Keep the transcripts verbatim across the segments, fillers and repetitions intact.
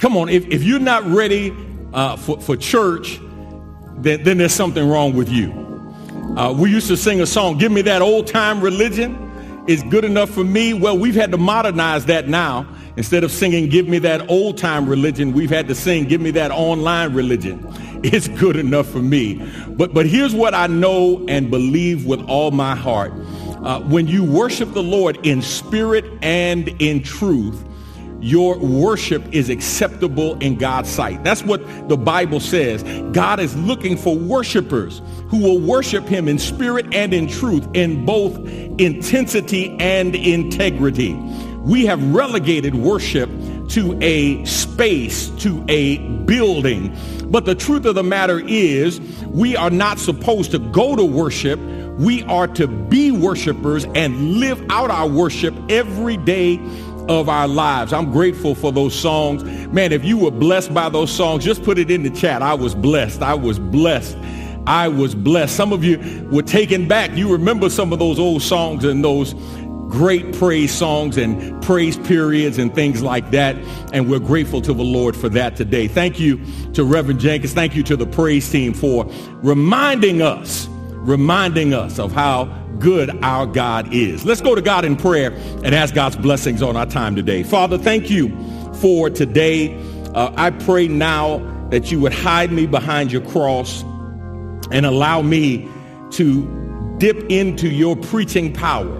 Come on, if, if you're not ready uh, for, for church, then, then there's something wrong with you. Uh, we used to sing a song, give me that old time religion. It's good enough for me. Well, we've had to modernize that now. Instead of singing, give me that old time religion, we've had to sing, give me that online religion. It's good enough for me. But, but here's what I know and believe with all my heart. Uh, when you worship the Lord in spirit and in truth, your worship is acceptable in God's sight. That's what the Bible says. God is looking for worshipers who will worship him in spirit and in truth, in both intensity and integrity. We have relegated worship to a space, to a building. But the truth of the matter is, we are not supposed to go to worship. We are to be worshipers and live out our worship every day of our lives. I'm grateful for those songs. Man, if you were blessed by those songs, just put it in the chat. I was blessed. I was blessed. I was blessed. Some of you were taken back. You remember some of those old songs and those great praise songs and praise periods and things like that. And we're grateful to the Lord for that today. Thank you to Reverend Jenkins. Thank you to the praise team for reminding us, reminding us of how good our God is. Let's go to God in prayer and ask God's blessings on our time today. Father, thank you for today. Uh, I pray now that you would hide me behind your cross and allow me to dip into your preaching power.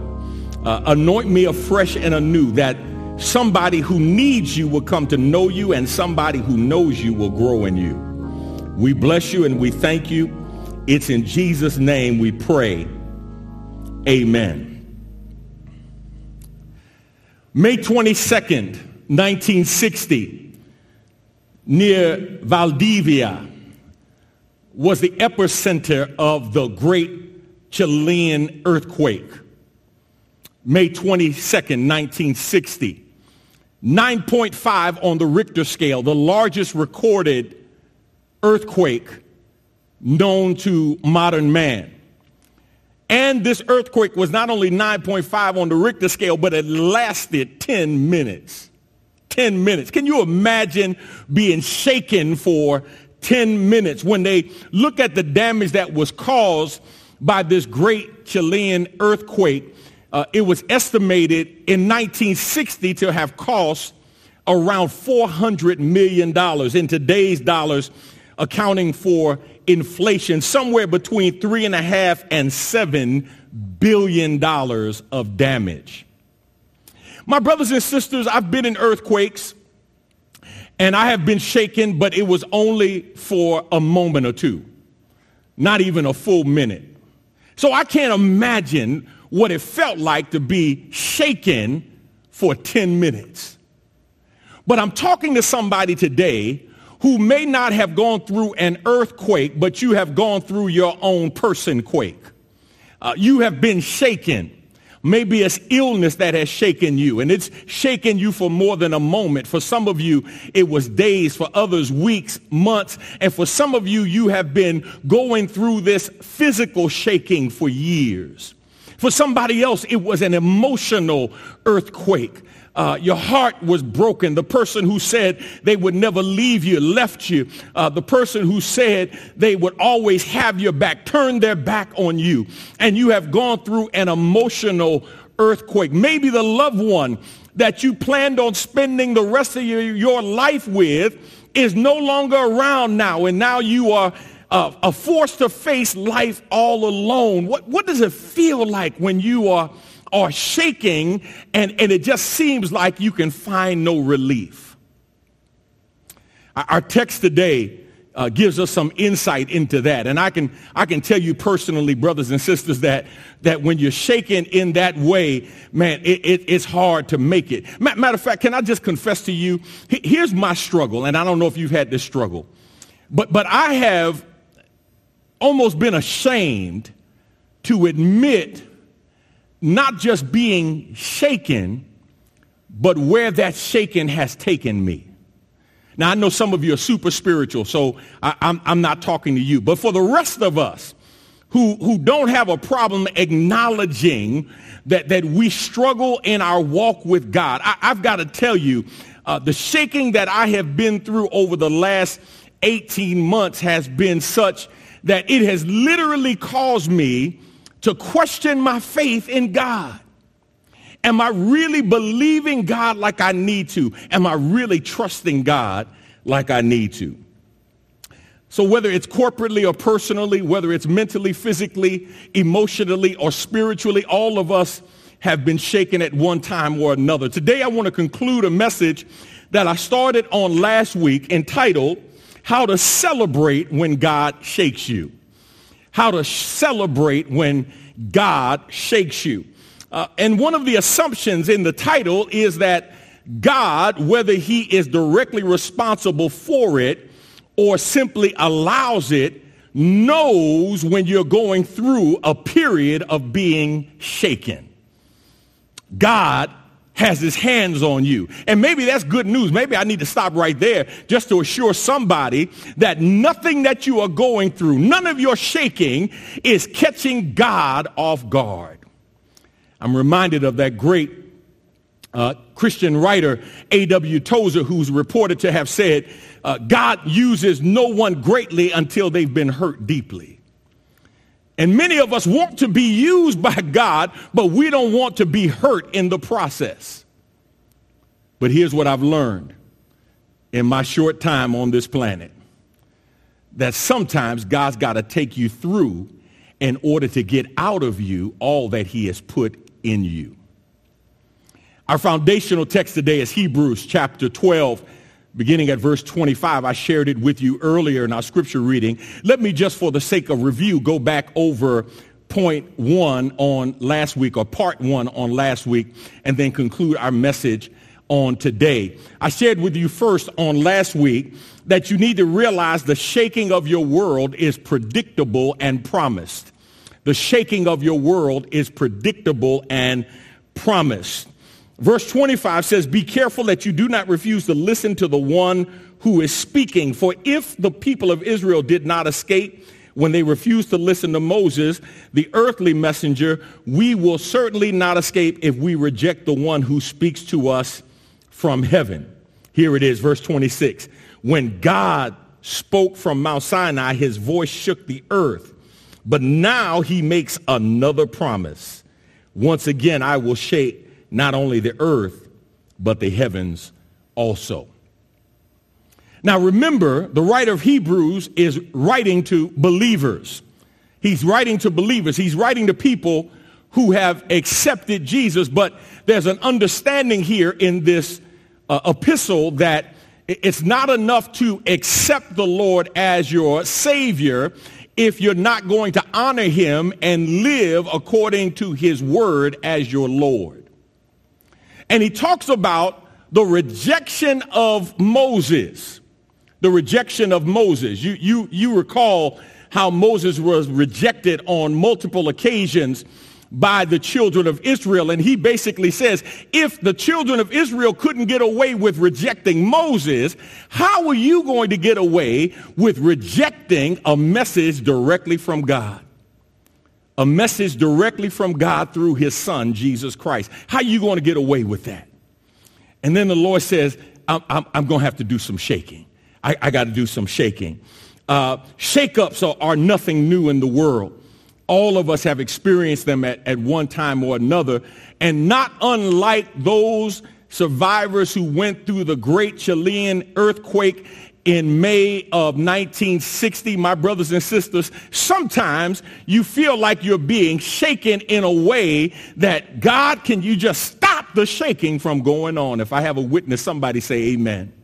Uh, anoint me afresh and anew, that somebody who needs you will come to know you, and somebody who knows you will grow in you. We bless you and we thank you. It's in Jesus' name we pray. Amen. May twenty-second, nineteen sixty, near Valdivia, was the epicenter of the Great Chilean earthquake. May twenty-second, nineteen sixty, nine point five on the Richter scale, the largest recorded earthquake known to modern man. And this earthquake was not only nine point five on the Richter scale, but it lasted ten minutes. ten minutes. Can you imagine being shaken for ten minutes? When they look at the damage that was caused by this Great Chilean earthquake, uh, it was estimated in nineteen sixty to have cost around four hundred million dollars in today's dollars, accounting for inflation, somewhere between three and a half and seven billion dollars of damage. My brothers and sisters, I've been in earthquakes and I have been shaken, but it was only for a moment or two, not even a full minute. So I can't imagine what it felt like to be shaken for ten minutes. But I'm talking to somebody today who may not have gone through an earthquake, but you have gone through your own person quake. Uh, you have been shaken. Maybe it's illness that has shaken you, and it's shaken you for more than a moment. For some of you, it was days. For others, weeks, months. And for some of you, you have been going through this physical shaking for years. For somebody else, it was an emotional earthquake. Uh, your heart was broken. The person who said they would never leave you left you. Uh, the person who said they would always have your back turned their back on you. And you have gone through an emotional earthquake. Maybe the loved one that you planned on spending the rest of your, your life with is no longer around now. And now you are uh, are forced to face life all alone. What, what does it feel like when you are are shaking and, and it just seems like you can find no relief? Our text today uh, gives us some insight into that. And I can I can tell you personally, brothers and sisters, that, that when you're shaken in that way, man, it, it, it's hard to make it. Matter of fact, can I just confess to you, here's my struggle, and I don't know if you've had this struggle, but but I have almost been ashamed to admit not just being shaken, but where that shaking has taken me. Now, I know some of you are super spiritual, so I, I'm, I'm not talking to you. But for the rest of us who, who don't have a problem acknowledging that, that we struggle in our walk with God, I, I've got to tell you, Uh, the shaking that I have been through over the last eighteen months has been such that it has literally caused me to question my faith in God. Am I really believing God like I need to? Am I really trusting God like I need to? So whether it's corporately or personally, whether it's mentally, physically, emotionally, or spiritually, all of us have been shaken at one time or another. Today I want to conclude a message that I started on last week entitled, How to Celebrate When God Shakes You. How to celebrate when God shakes you. Uh, and one of the assumptions in the title is that God, whether he is directly responsible for it or simply allows it, knows when you're going through a period of being shaken. God has his hands on you. And maybe that's good news. Maybe I need to stop right there just to assure somebody that nothing that you are going through, none of your shaking is catching God off guard. I'm reminded of that great uh, Christian writer, A W Tozer, who's reported to have said, uh, God uses no one greatly until they've been hurt deeply. And many of us want to be used by God, but we don't want to be hurt in the process. But here's what I've learned in my short time on this planet, that sometimes God's got to take you through in order to get out of you all that he has put in you. Our foundational text today is Hebrews chapter twelve, beginning at verse twenty-five. I shared it with you earlier in our scripture reading. Let me just, for the sake of review, go back over point one on last week, or part one on last week, and then conclude our message on today. I shared with you first on last week that you need to realize the shaking of your world is predictable and promised. The shaking of your world is predictable and promised. Verse twenty-five says, be careful that you do not refuse to listen to the one who is speaking. For if the people of Israel did not escape when they refused to listen to Moses, the earthly messenger, we will certainly not escape if we reject the one who speaks to us from heaven. Here it is, verse twenty-six. When God spoke from Mount Sinai, his voice shook the earth. But now he makes another promise. Once again, I will shake not only the earth, but the heavens also. Now remember, the writer of Hebrews is writing to believers. He's writing to believers. He's writing to people who have accepted Jesus, but there's an understanding here in this uh, epistle that it's not enough to accept the Lord as your Savior if you're not going to honor him and live according to his word as your Lord. And he talks about the rejection of Moses, the rejection of Moses. You, you, you recall how Moses was rejected on multiple occasions by the children of Israel. And he basically says, if the children of Israel couldn't get away with rejecting Moses, how are you going to get away with rejecting a message directly from God? A message directly from God through his son, Jesus Christ. How are you going to get away with that? And then the Lord says, I'm, I'm, I'm going to have to do some shaking. I, I got to do some shaking. Uh, shakeups are, are nothing new in the world. All of us have experienced them at, at one time or another, and not unlike those survivors who went through the Great Chilean earthquake in May of nineteen sixty, my brothers and sisters, sometimes you feel like you're being shaken in a way that, God, can you just stop the shaking from going on? If I have a witness, somebody say amen.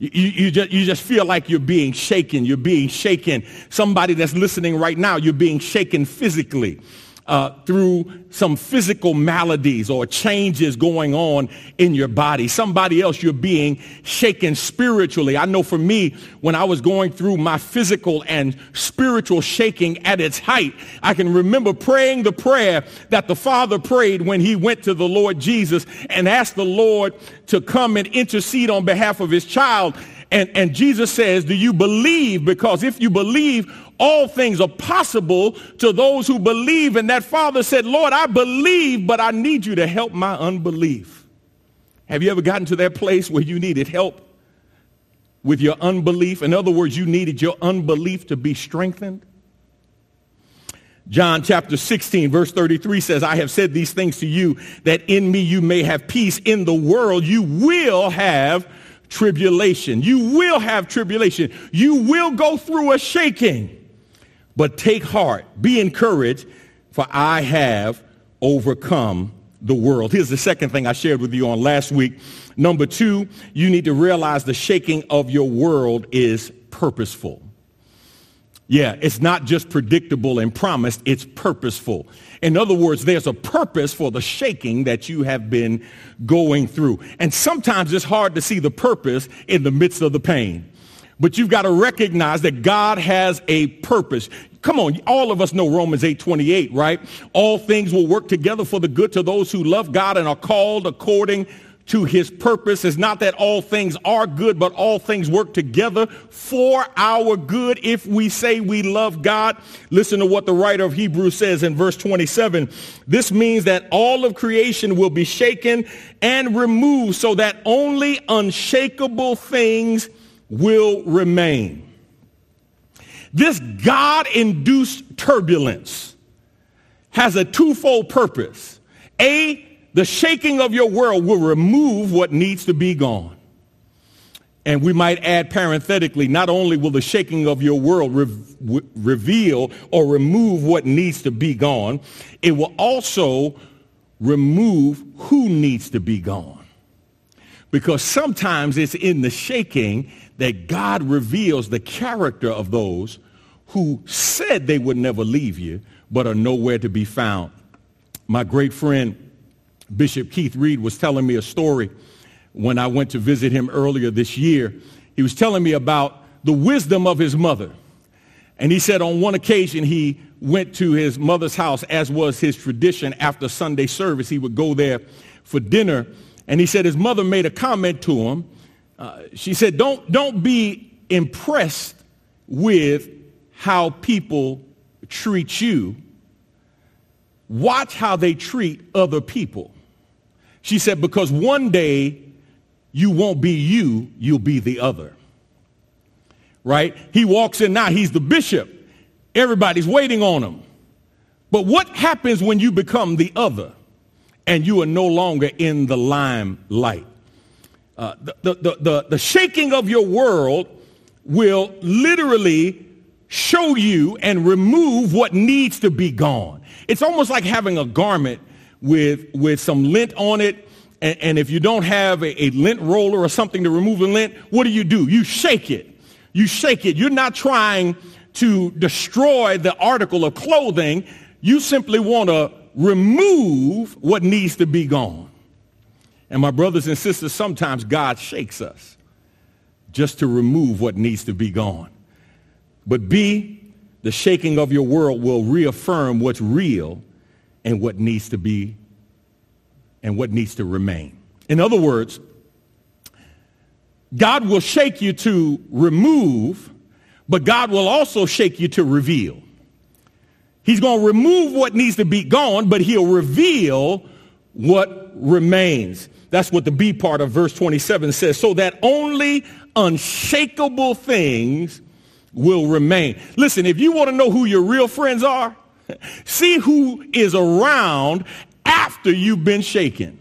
You, you, just, you just feel like you're being shaken. You're being shaken. Somebody that's listening right now, you're being shaken physically uh, through some physical maladies or changes going on in your body. Somebody else, you're being shaken spiritually. I know for me, when I was going through my physical and spiritual shaking at its height, I can remember praying the prayer that the Father prayed when he went to the Lord Jesus and asked the Lord to come and intercede on behalf of his child. And, and Jesus says, do you believe? Because if you believe, all things are possible to those who believe. And that father said, Lord, I believe, but I need you to help my unbelief. Have you ever gotten to that place where you needed help with your unbelief? In other words, you needed your unbelief to be strengthened. John chapter sixteen, verse thirty-three says, I have said these things to you, that in me you may have peace. In the world you will have tribulation. You will have tribulation. You will go through a shaking. But take heart, be encouraged, for I have overcome the world. Here's the second thing I shared with you on last week. Number two, you need to realize the shaking of your world is purposeful. Yeah, it's not just predictable and promised, it's purposeful. In other words, there's a purpose for the shaking that you have been going through. And sometimes it's hard to see the purpose in the midst of the pain. But you've got to recognize that God has a purpose. Come on, all of us know Romans eight twenty-eight, right? All things will work together for the good to those who love God and are called according to his purpose. It's not that all things are good, but all things work together for our good if we say we love God. Listen to what the writer of Hebrews says in verse twenty-seven. This means that all of creation will be shaken and removed so that only unshakable things will remain. This God-induced turbulence has a twofold purpose. A, the shaking of your world will remove what needs to be gone. And we might add parenthetically, not only will the shaking of your world re- reveal or remove what needs to be gone, it will also remove who needs to be gone. Because sometimes it's in the shaking that God reveals the character of those who said they would never leave you, but are nowhere to be found. My great friend, Bishop Keith Reed, was telling me a story when I went to visit him earlier this year. He was telling me about the wisdom of his mother. And he said on one occasion he went to his mother's house, as was his tradition. After Sunday service, he would go there for dinner. And he said his mother made a comment to him. Uh, she said, don't, don't be impressed with how people treat you. Watch how they treat other people. She said, because one day you won't be you, you'll be the other. Right? He walks in now, he's the bishop. Everybody's waiting on him. But what happens when you become the other and you are no longer in the limelight? Uh, the, the, the, the, the shaking of your world will literally show you and remove what needs to be gone. It's almost like having a garment with, with some lint on it, and, and if you don't have a, a lint roller or something to remove the lint, what do you do? You shake it. You shake it. You're not trying to destroy the article of clothing. You simply want to remove what needs to be gone. And my brothers and sisters, sometimes God shakes us just to remove what needs to be gone. But B, the shaking of your world will reaffirm what's real and what needs to be and what needs to remain. In other words, God will shake you to remove, but God will also shake you to reveal. He's going to remove what needs to be gone, but he'll reveal what remains. That's what the B part of verse twenty-seven says, so that only unshakable things will remain. Listen, if you want to know who your real friends are, see who is around after you've been shaken.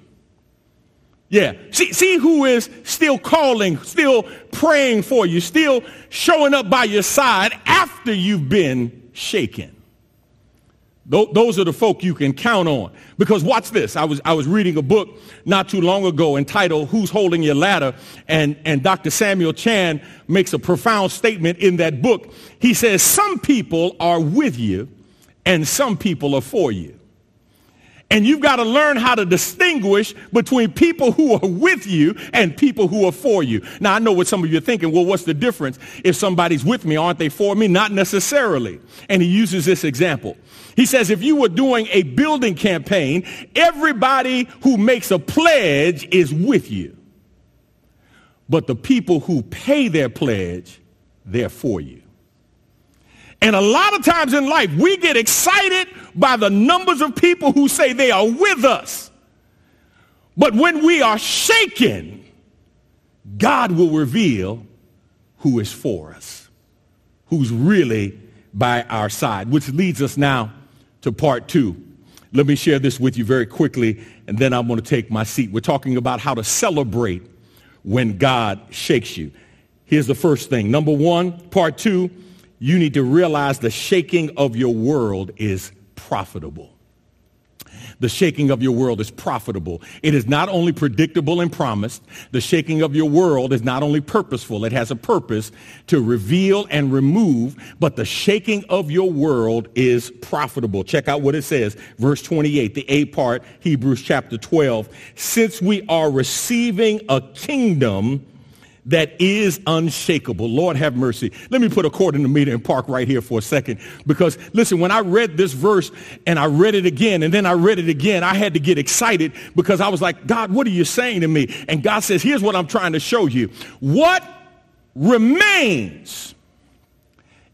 Yeah, see, see who is still calling, still praying for you, still showing up by your side after you've been shaken. Those are the folk you can count on. Because watch this. I was I was reading a book not too long ago entitled Who's Holding Your Ladder? And, and Doctor Samuel Chan makes a profound statement in that book. He says, some people are with you and some people are for you. And you've got to learn how to distinguish between people who are with you and people who are for you. Now, I know what some of you are thinking. Well, what's the difference? If somebody's with me, aren't they for me? Not necessarily. And he uses this example. He says, if you were doing a building campaign, everybody who makes a pledge is with you. But the people who pay their pledge, they're for you. And a lot of times in life, we get excited by the numbers of people who say they are with us. But when we are shaken, God will reveal who is for us, who's really by our side, which leads us now to part two. Let me share this with you very quickly, and then I'm going to take my seat. We're talking about how to celebrate when God shakes you. Here's the first thing. Number one, part two, you need to realize the shaking of your world is profitable. The shaking of your world is profitable. It is not only predictable and promised. The shaking of your world is not only purposeful. It has a purpose to reveal and remove, but the shaking of your world is profitable. Check out what it says. Verse twenty-eight, the A part, Hebrews chapter twelve. Since we are receiving a kingdom that is unshakable. Lord have mercy. Let me put a cord in the meter and park right here for a second. Because listen, when I read this verse and I read it again and then I read it again, I had to get excited because I was like, God, what are you saying to me? And God says, here's what I'm trying to show you. What remains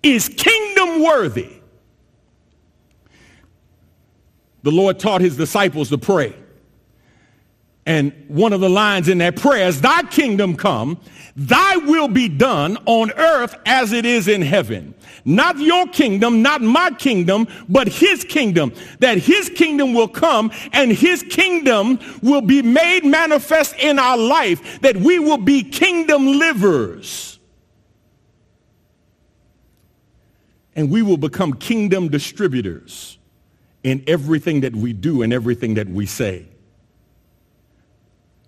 is kingdom worthy. The Lord taught his disciples to pray. And one of the lines in that prayer is, thy kingdom come, thy will be done on earth as it is in heaven. Not your kingdom, not my kingdom, but his kingdom. That his kingdom will come and his kingdom will be made manifest in our life. That we will be kingdom livers. And we will become kingdom distributors in everything that we do and everything that we say.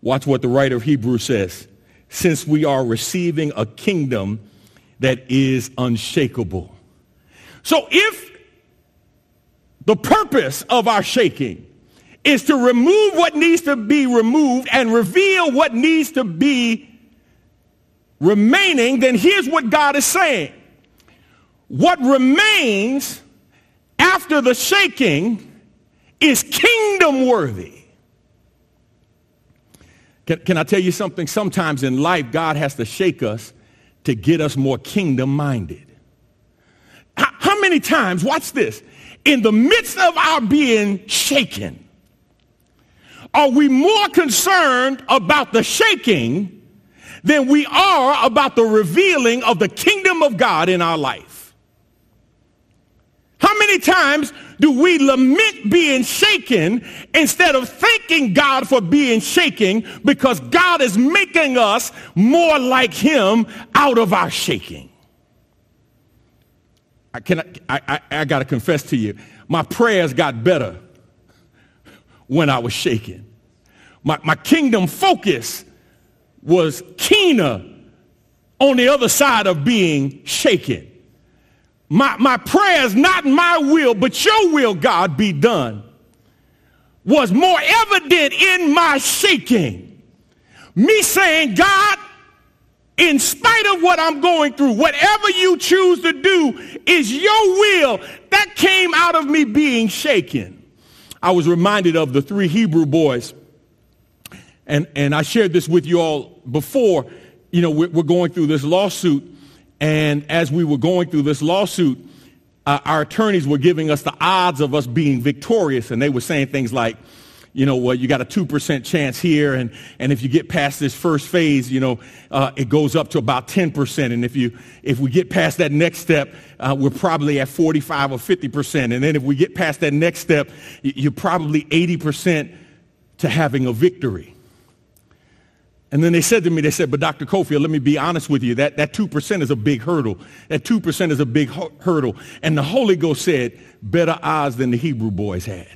Watch what the writer of Hebrews says. Since we are receiving a kingdom that is unshakable. So if the purpose of our shaking is to remove what needs to be removed and reveal what needs to be remaining, then here's what God is saying. What remains after the shaking is kingdom worthy. Can, can I tell you something? Sometimes in life, God has to shake us to get us more kingdom-minded. How, how many times, watch this, in the midst of our being shaken, are we more concerned about the shaking than we are about the revealing of the kingdom of God in our life? How many times do we lament being shaken instead of thanking God for being shaken, because God is making us more like him out of our shaking? I, can, I, I, I got to confess to you, my prayers got better when I was shaken. My, my kingdom focus was keener on the other side of being shaken. My, my prayers, not my will, but your will, God, be done, was more evident in my shaking. Me saying, God, in spite of what I'm going through, whatever you choose to do is your will. That came out of me being shaken. I was reminded of the three Hebrew boys, and, and I shared this with you all before. You know, we're, we're going through this lawsuit. And as we were going through this lawsuit, uh, our attorneys were giving us the odds of us being victorious. And they were saying things like, you know, well, you got a two percent chance here. And, and if you get past this first phase, you know, uh, it goes up to about ten percent. And if you if we get past that next step, uh, we're probably at forty-five or fifty percent. And then if we get past that next step, you're probably eighty percent to having a victory. And then they said to me, they said, but Doctor Kofi, let me be honest with you, that, that two percent is a big hurdle. That two percent is a big hurdle. And the Holy Ghost said, better odds than the Hebrew boys had.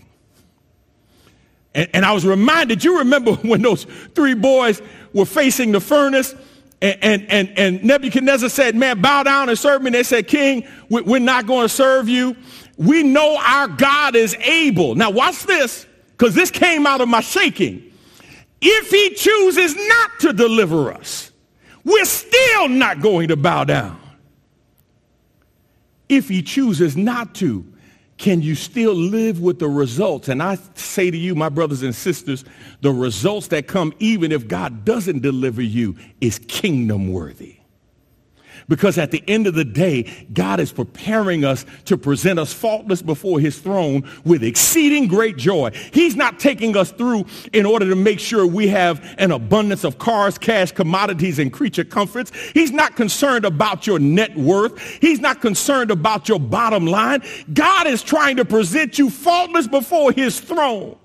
And, and I was reminded, you remember when those three boys were facing the furnace, and, and, and, and Nebuchadnezzar said, man, bow down and serve me. And they said, King, we're not going to serve you. We know our God is able. Now watch this, because this came out of my shaking. If he chooses not to deliver us, we're still not going to bow down. If he chooses not to, can you still live with the results? And I say to you, my brothers and sisters, the results that come even if God doesn't deliver you is kingdom worthy. because at the end of the day, God is preparing us to present us faultless before his throne with exceeding great joy. He's not taking us through in order to make sure we have an abundance of cars, cash, commodities, and creature comforts. He's not concerned about your net worth. He's not concerned about your bottom line. God is trying to present you faultless before his throne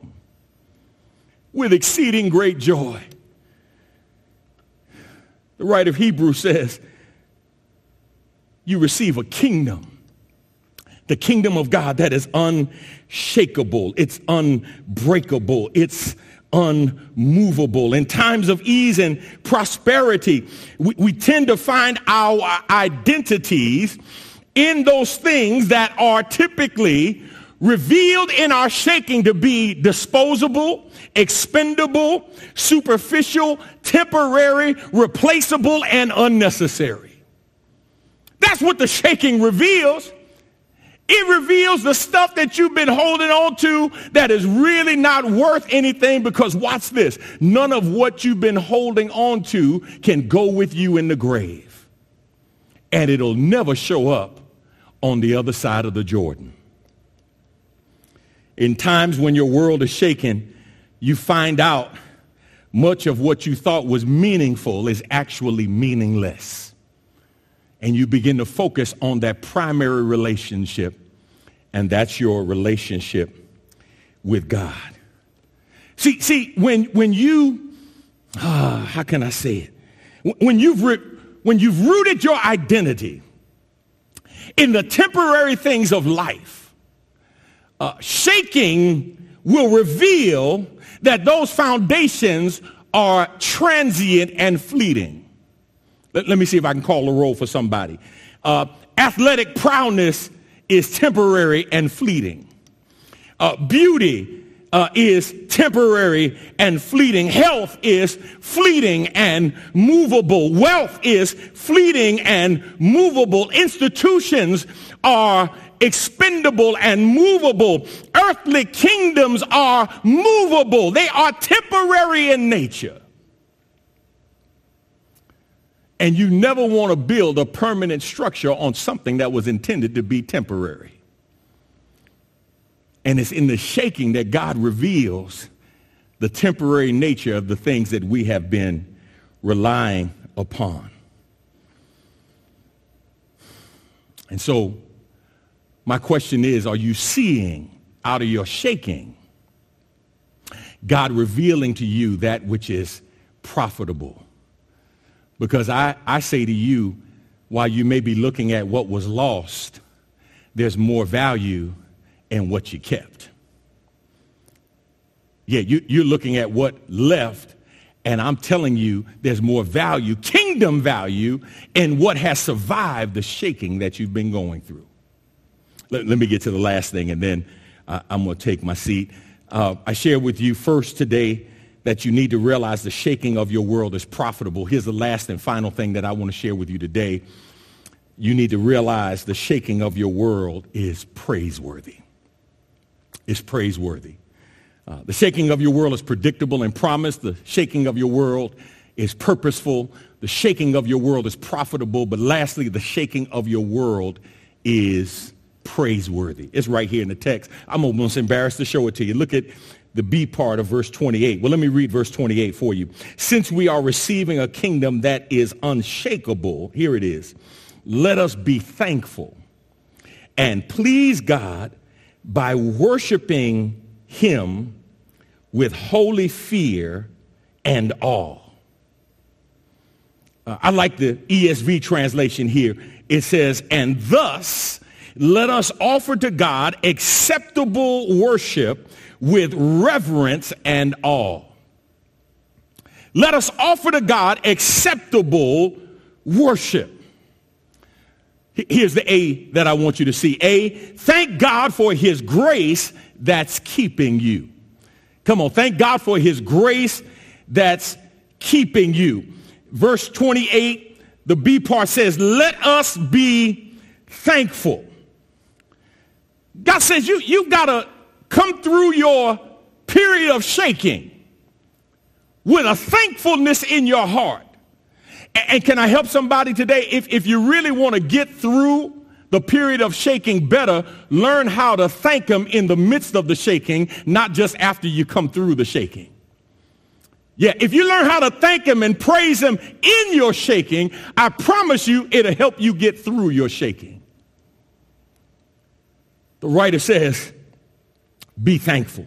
with exceeding great joy. The writer of Hebrews says, you receive a kingdom, the kingdom of God that is unshakable, it's unbreakable, it's unmovable. In times of ease and prosperity, we, we tend to find our identities in those things that are typically revealed in our shaking to be disposable, expendable, superficial, temporary, replaceable, and unnecessary. That's what the shaking reveals. It reveals the stuff that you've been holding on to that is really not worth anything, because watch this, none of what you've been holding on to can go with you in the grave, and it'll never show up on the other side of the Jordan. In times when your world is shaken, you find out much of what you thought was meaningful is actually meaningless. And you begin to focus on that primary relationship, and that's your relationship with God. See, see, when when you, ah, how can I say it? When you've when you've rooted your identity in the temporary things of life, uh, shaking will reveal that those foundations are transient and fleeting. Let, let me see if I can call a roll for somebody. Uh, athletic prowess is temporary and fleeting. Uh, beauty uh, is temporary and fleeting. Health is fleeting and movable. Wealth is fleeting and movable. Institutions are expendable and movable. Earthly kingdoms are movable. They are temporary in nature. And you never want to build a permanent structure on something that was intended to be temporary. And it's in the shaking that God reveals the temporary nature of the things that we have been relying upon. And so my question is, are you seeing out of your shaking God revealing to you that which is profitable? Because I, I say to you, while you may be looking at what was lost, there's more value in what you kept. Yeah, you, you're looking at what left, and I'm telling you, there's more value, kingdom value, in what has survived the shaking that you've been going through. Let, let me get to the last thing, and then uh, I'm going to take my seat. Uh, I share with you first today that you need to realize the shaking of your world is profitable. Here's the last and final thing that I want to share with you today. You need to realize the shaking of your world is praiseworthy. It's praiseworthy. Uh, the shaking of your world is predictable and promised. The shaking of your world is purposeful. The shaking of your world is profitable. But lastly, the shaking of your world is praiseworthy. It's right here in the text. I'm almost embarrassed to show it to you. Look at the B part of verse twenty-eight. Well, let me read verse twenty-eight for you. Since we are receiving a kingdom that is unshakable, here it is, let us be thankful and please God by worshiping him with holy fear and awe. Uh, I like the E S V translation here. It says, and thus let us offer to God acceptable worship with reverence and awe. Let us offer to God acceptable worship. Here's the A that I want you to see. A, thank God for his grace that's keeping you. Come on, thank God for his grace that's keeping you. Verse twenty-eight, the B part says, let us be thankful. God says you, you've got to come through your period of shaking with a thankfulness in your heart. And can I help somebody today? If, if you really want to get through the period of shaking better, learn how to thank him in the midst of the shaking, not just after you come through the shaking. Yeah, if you learn how to thank him and praise him in your shaking, I promise you it'll help you get through your shaking. The writer says, be thankful.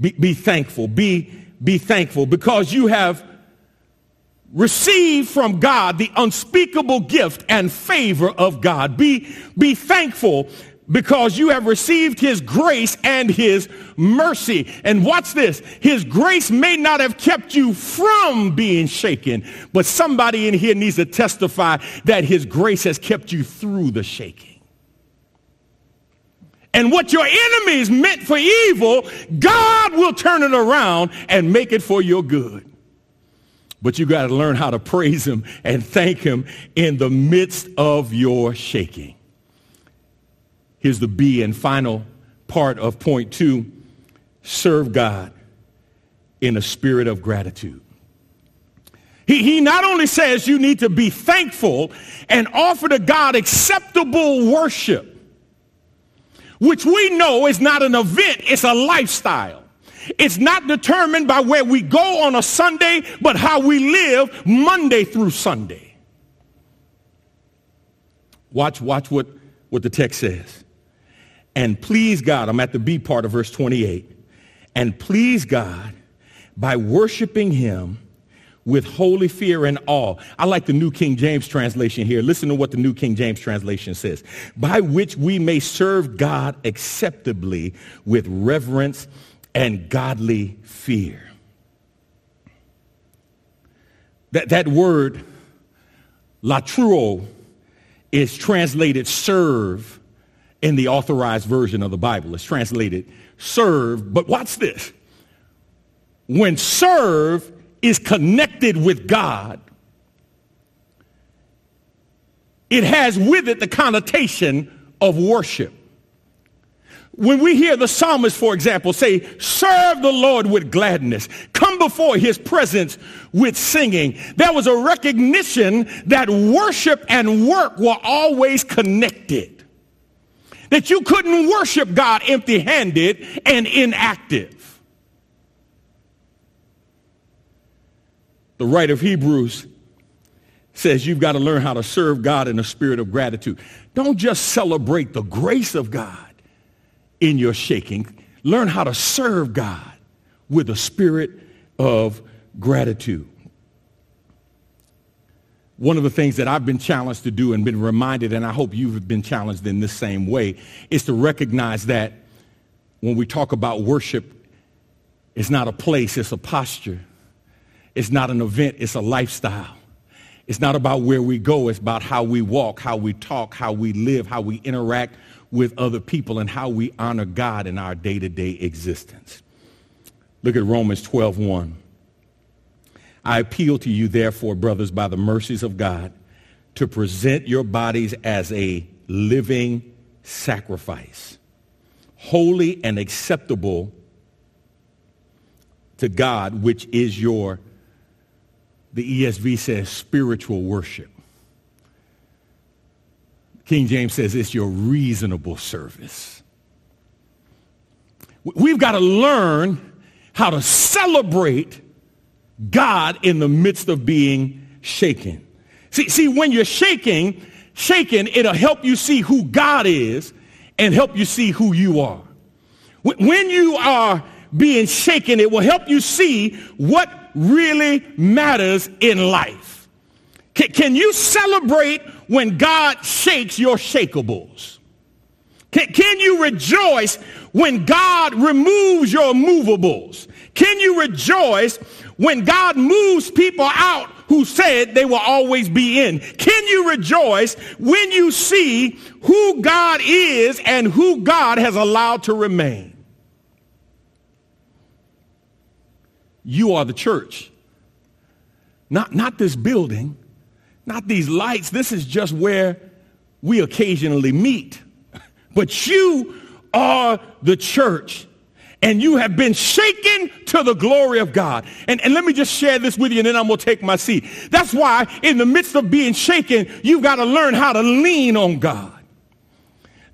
Be, be thankful. Be, be thankful because you have receive from God the unspeakable gift and favor of God. Be, be thankful because you have received his grace and his mercy. And watch this. His grace may not have kept you from being shaken, but somebody in here needs to testify that his grace has kept you through the shaking. And what your enemies meant for evil, God will turn it around and make it for your good. But you got to learn how to praise him and thank him in the midst of your shaking. Here's the B and final part of point two. Serve God in a spirit of gratitude. He, he not only says you need to be thankful and offer to God acceptable worship, which we know is not an event, it's a lifestyle. It's not determined by where we go on a Sunday, but how we live Monday through Sunday. Watch, watch what, what the text says. And please God, I'm at the B part of verse twenty-eight. And please God by worshiping him with holy fear and awe. I like the New King James translation here. Listen to what the New King James translation says. By which we may serve God acceptably with reverence and godly fear. That, that word, latruo, is translated serve in the authorized version of the Bible. It's translated serve, but watch this. When serve is connected with God, it has with it the connotation of worship. When we hear the psalmist, for example, say, serve the Lord with gladness. Come before his presence with singing. There was a recognition that worship and work were always connected. That you couldn't worship God empty-handed and inactive. The writer of Hebrews says you've got to learn how to serve God in a spirit of gratitude. Don't just celebrate the grace of God in your shaking. Learn how to serve God with a spirit of gratitude. One of the things that I've been challenged to do and been reminded, and I hope you've been challenged in this same way, is to recognize that when we talk about worship, it's not a place, it's a posture. It's not an event, it's a lifestyle. It's not about where we go, it's about how we walk, how we talk, how we live, how we interact with other people, and how we honor God in our day-to-day existence. Look at Romans twelve one. I appeal to you, therefore, brothers, by the mercies of God, to present your bodies as a living sacrifice, holy and acceptable to God, which is your, the E S V says, spiritual worship. King James says it's your reasonable service. We've got to learn how to celebrate God in the midst of being shaken. See, see, when you're shaking, shaken, it'll help you see who God is and help you see who you are. When you are being shaken, it will help you see what really matters in life. Can you celebrate when God shakes your shakables? Can, can you rejoice when God removes your movables? Can you rejoice when God moves people out who said they will always be in? Can you rejoice when you see who God is and who God has allowed to remain? You are the church, not, not this building. Not these lights. This is just where we occasionally meet. But you are the church. and you have been shaken to the glory of God. And, and let me just share this with you, and then I'm going to take my seat. That's why in the midst of being shaken, you've got to learn how to lean on God.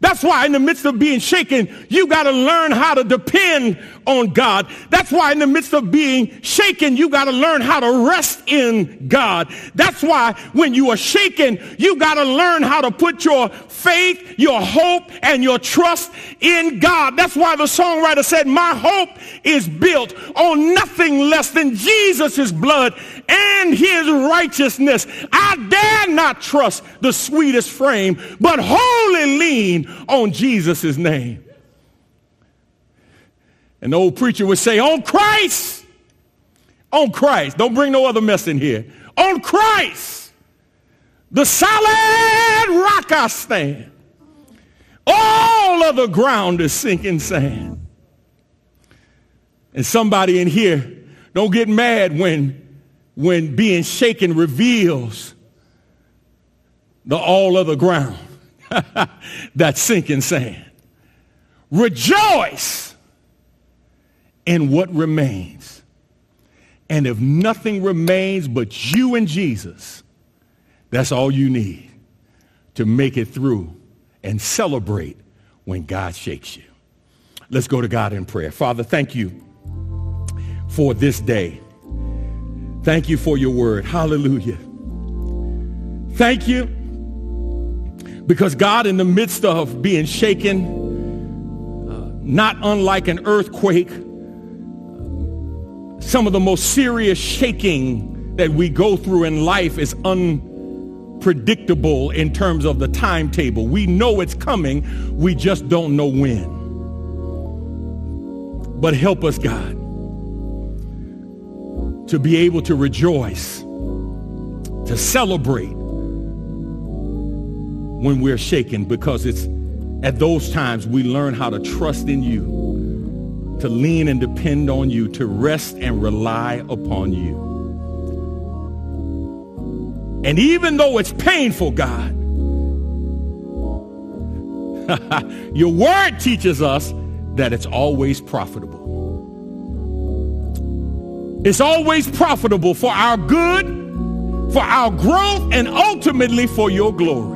That's why in the midst of being shaken, you got to learn how to depend on God. That's why in the midst of being shaken, you got to learn how to rest in God. That's why when you are shaken, you got to learn how to put your faith, your hope, and your trust in God. That's why the songwriter said, my hope is built on nothing less than Jesus' blood and his righteousness. I dare not trust the sweetest frame, but wholly lean on Jesus' name. And the old preacher would say, on Christ, on Christ, don't bring no other mess in here, on Christ, the solid rock I stand, all other ground is sinking sand. And somebody in here, don't get mad when, when being shaken reveals the all other ground. That sinking sand. Rejoice in what remains. And if nothing remains but you and Jesus, that's all you need to make it through and celebrate when God shakes you. Let's go to God in prayer. Father, thank you for this day. Thank you for your word. Hallelujah. Thank you. Because God, in the midst of being shaken, uh, not unlike an earthquake, some of the most serious shaking that we go through in life is unpredictable in terms of the timetable. We know it's coming, we just don't know when. But help us, God, to be able to rejoice, to celebrate, when we're shaken, because it's at those times we learn how to trust in you, to lean and depend on you, to rest and rely upon you. And even though it's painful, God, your word teaches us that it's always profitable. It's always profitable for our good, for our growth, and ultimately for your glory.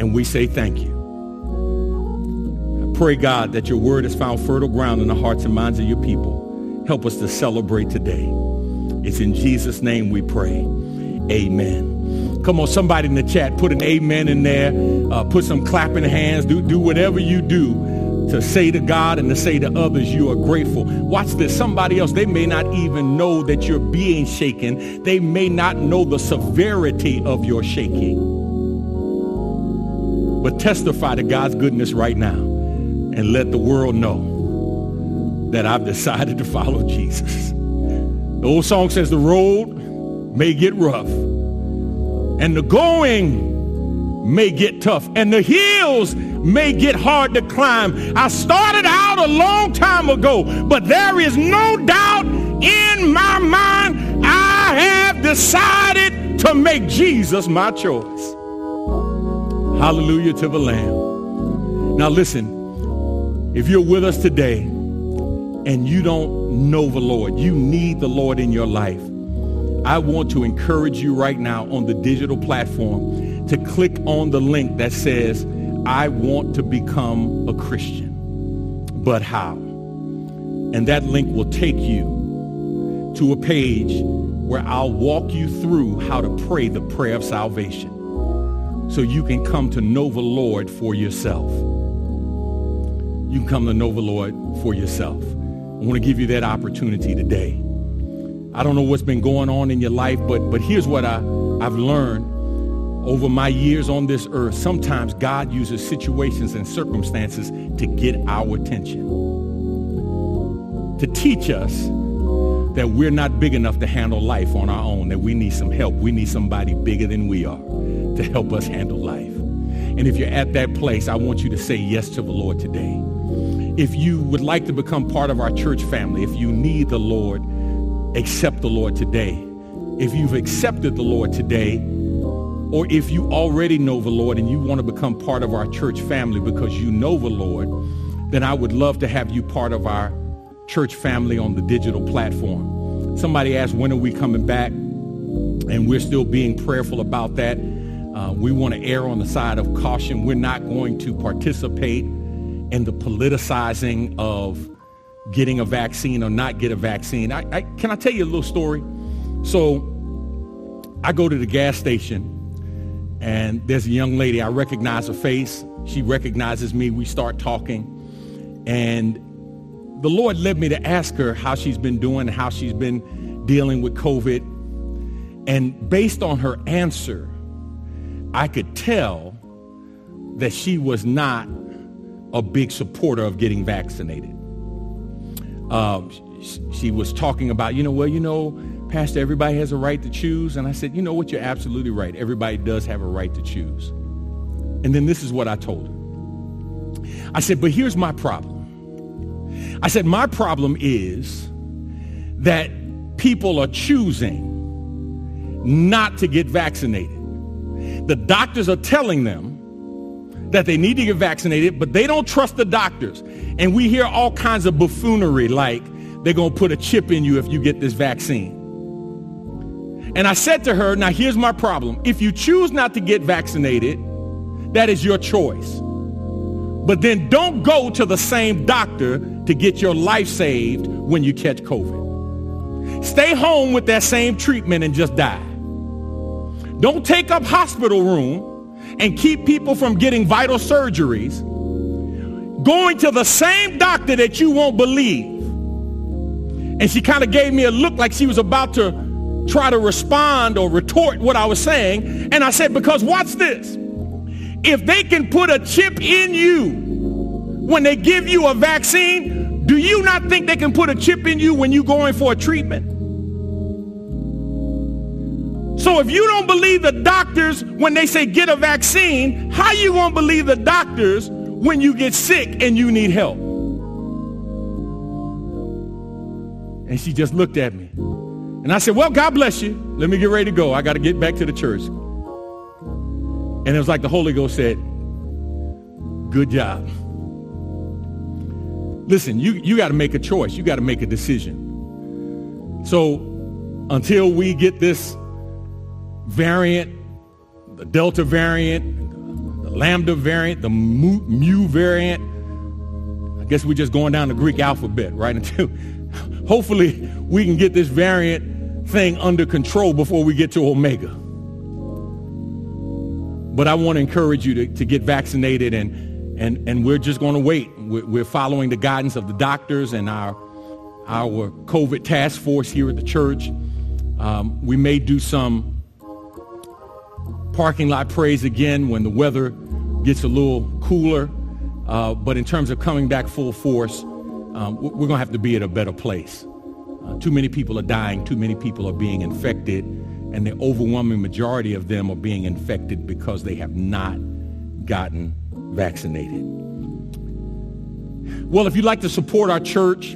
And we say thank you. I pray, God, that your word has found fertile ground in the hearts and minds of your people. Help us to celebrate today. It's in Jesus' name we pray. Amen. Come on, somebody in the chat, put an amen in there. Uh, put some clapping hands. Do, do whatever you do to say to God and to say to others you are grateful. Watch this. Somebody else, they may not even know that you're being shaken. They may not know the severity of your shaking. But testify to God's goodness right now and let the world know that I've decided to follow Jesus. The old song says the road may get rough and the going may get tough and the hills may get hard to climb. I started out a long time ago, but there is no doubt in my mind I have decided to make Jesus my choice. Hallelujah to the Lamb. Now listen, if you're with us today and you don't know the Lord, you need the Lord in your life, I want to encourage you right now on the digital platform to click on the link that says, I want to become a Christian, but how? And that link will take you to a page where I'll walk you through how to pray the prayer of salvation, so you can come to know the Lord for yourself. You can come to know the Lord for yourself. I want to give you that opportunity today. I don't know what's been going on in your life, but, but here's what I, I've learned over my years on this earth. Sometimes God uses situations and circumstances to get our attention, to teach us that we're not big enough to handle life on our own, that we need some help. We need somebody bigger than we are to help us handle life. And if you're at that place, I want you to say yes to the Lord today. If you would like to become part of our church family, if you need the Lord, accept the Lord today. If you've accepted the Lord today, or if you already know the Lord and you want to become part of our church family because you know the Lord, then I would love to have you part of our church family on the digital platform. Somebody asked, when are we coming back? And we're still being prayerful about that. Uh, we want to err on the side of caution. We're not going to participate in the politicizing of getting a vaccine or not get a vaccine. I, I, can I tell you a little story? So I go to the gas station, and there's a young lady. I recognize her face. She recognizes me. We start talking, and the Lord led me to ask her how she's been doing, how she's been dealing with COVID. And based on her answer, I could tell that she was not a big supporter of getting vaccinated. Um, she was talking about, you know, well, you know, Pastor, everybody has a right to choose. And I said, you know what? You're absolutely right. Everybody does have a right to choose. And then this is what I told her. I said, but here's my problem. I said, my problem is that people are choosing not to get vaccinated. The doctors are telling them that they need to get vaccinated, but they don't trust the doctors. And we hear all kinds of buffoonery, like they're going to put a chip in you if you get this vaccine. And I said to her, now here's my problem. If you choose not to get vaccinated, that is your choice. But then don't go to the same doctor to get your life saved when you catch COVID. Stay home with that same treatment and just die. Don't take up hospital room and keep people from getting vital surgeries, going to the same doctor that you won't believe. And she kind of gave me a look like she was about to try to respond or retort what I was saying. And I said, because watch this. If they can put a chip in you when they give you a vaccine, do you not think they can put a chip in you when you're going for a treatment? So if you don't believe the doctors when they say get a vaccine, how you gonna believe the doctors when you get sick and you need help? And she just looked at me. And I said, well, God bless you. Let me get ready to go. I got to get back to the church. And it was like the Holy Ghost said, good job. Listen, you, you got to make a choice. You got to make a decision. So until we get this variant, the Delta variant, the Lambda variant, the Mu, Mu variant. I guess we're just going down the Greek alphabet, right? Until hopefully we can get this variant thing under control before we get to Omega. But I want to encourage you to, to get vaccinated, and and and we're just going to wait. We're, we're following the guidance of the doctors and our our COVID task force here at the church. Um, we may do some parking lot praise again when the weather gets a little cooler. Uh, but in terms of coming back full force, um, we're going to have to be at a better place. Uh, too many people are dying. Too many people are being infected. And the overwhelming majority of them are being infected because they have not gotten vaccinated. Well, if you'd like to support our church,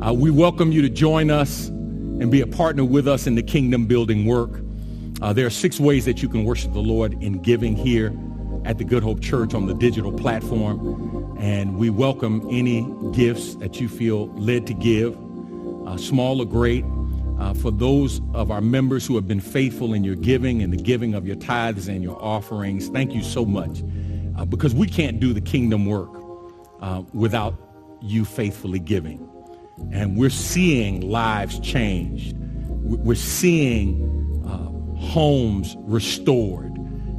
uh, we welcome you to join us and be a partner with us in the kingdom building work. Uh, there are six ways that you can worship the Lord in giving here at the Good Hope Church on the digital platform. And we welcome any gifts that you feel led to give, uh, small or great. Uh, for those of our members who have been faithful in your giving and the giving of your tithes and your offerings, thank you so much. Uh, because we can't do the kingdom work uh, without you faithfully giving. And we're seeing lives changed. We're seeing homes restored.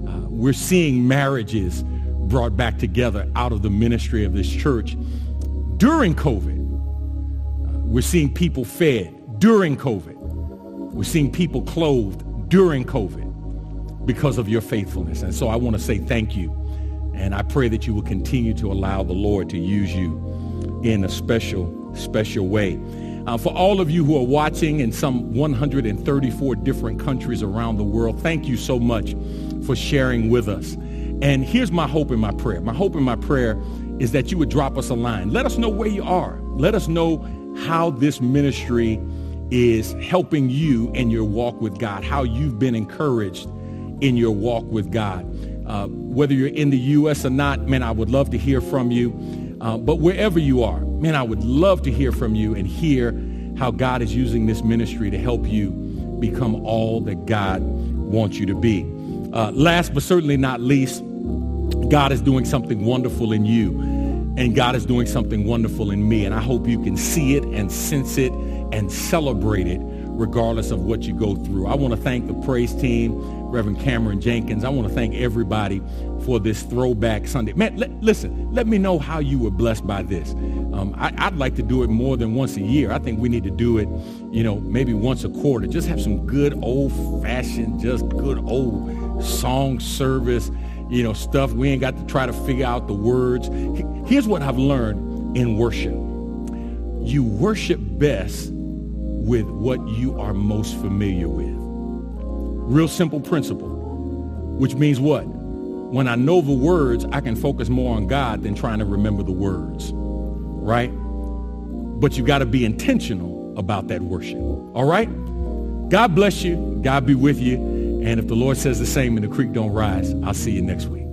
Uh, we're seeing marriages brought back together out of the ministry of this church during COVID. Uh, we're seeing people fed during COVID. We're seeing people clothed during COVID because of your faithfulness. And so I want to say thank you. And I pray that you will continue to allow the Lord to use you in a special, special way. Uh, for all of you who are watching in some one hundred thirty-four different countries around the world, thank you so much for sharing with us. And here's my hope and my prayer. My hope and my prayer is that you would drop us a line. Let us know where you are. Let us know how this ministry is helping you in your walk with God, how you've been encouraged in your walk with God. Uh, whether you're in the U S or not, man, I would love to hear from you. Uh, but wherever you are, man, I would love to hear from you and hear how God is using this ministry to help you become all that God wants you to be. Uh, last but certainly not least, God is doing something wonderful in you, and God is doing something wonderful in me. And I hope you can see it and sense it and celebrate it regardless of what you go through. I want to thank the praise team, Reverend Cameron Jenkins. I want to thank everybody for this Throwback Sunday. Man, l- listen, let me know how you were blessed by this. Um, I- I'd like to do it more than once a year. I think we need to do it, you know, maybe once a quarter. Just have some good old-fashioned, just good old song service, you know, stuff. We ain't got to try to figure out the words. Here's what I've learned in worship. You worship best with what you are most familiar with. Real simple principle, which means what? When I know the words, I can focus more on God than trying to remember the words, right? But you got to be intentional about that worship, all right? God bless you. God be with you. And if the Lord says the same and the creek don't rise, I'll see you next week.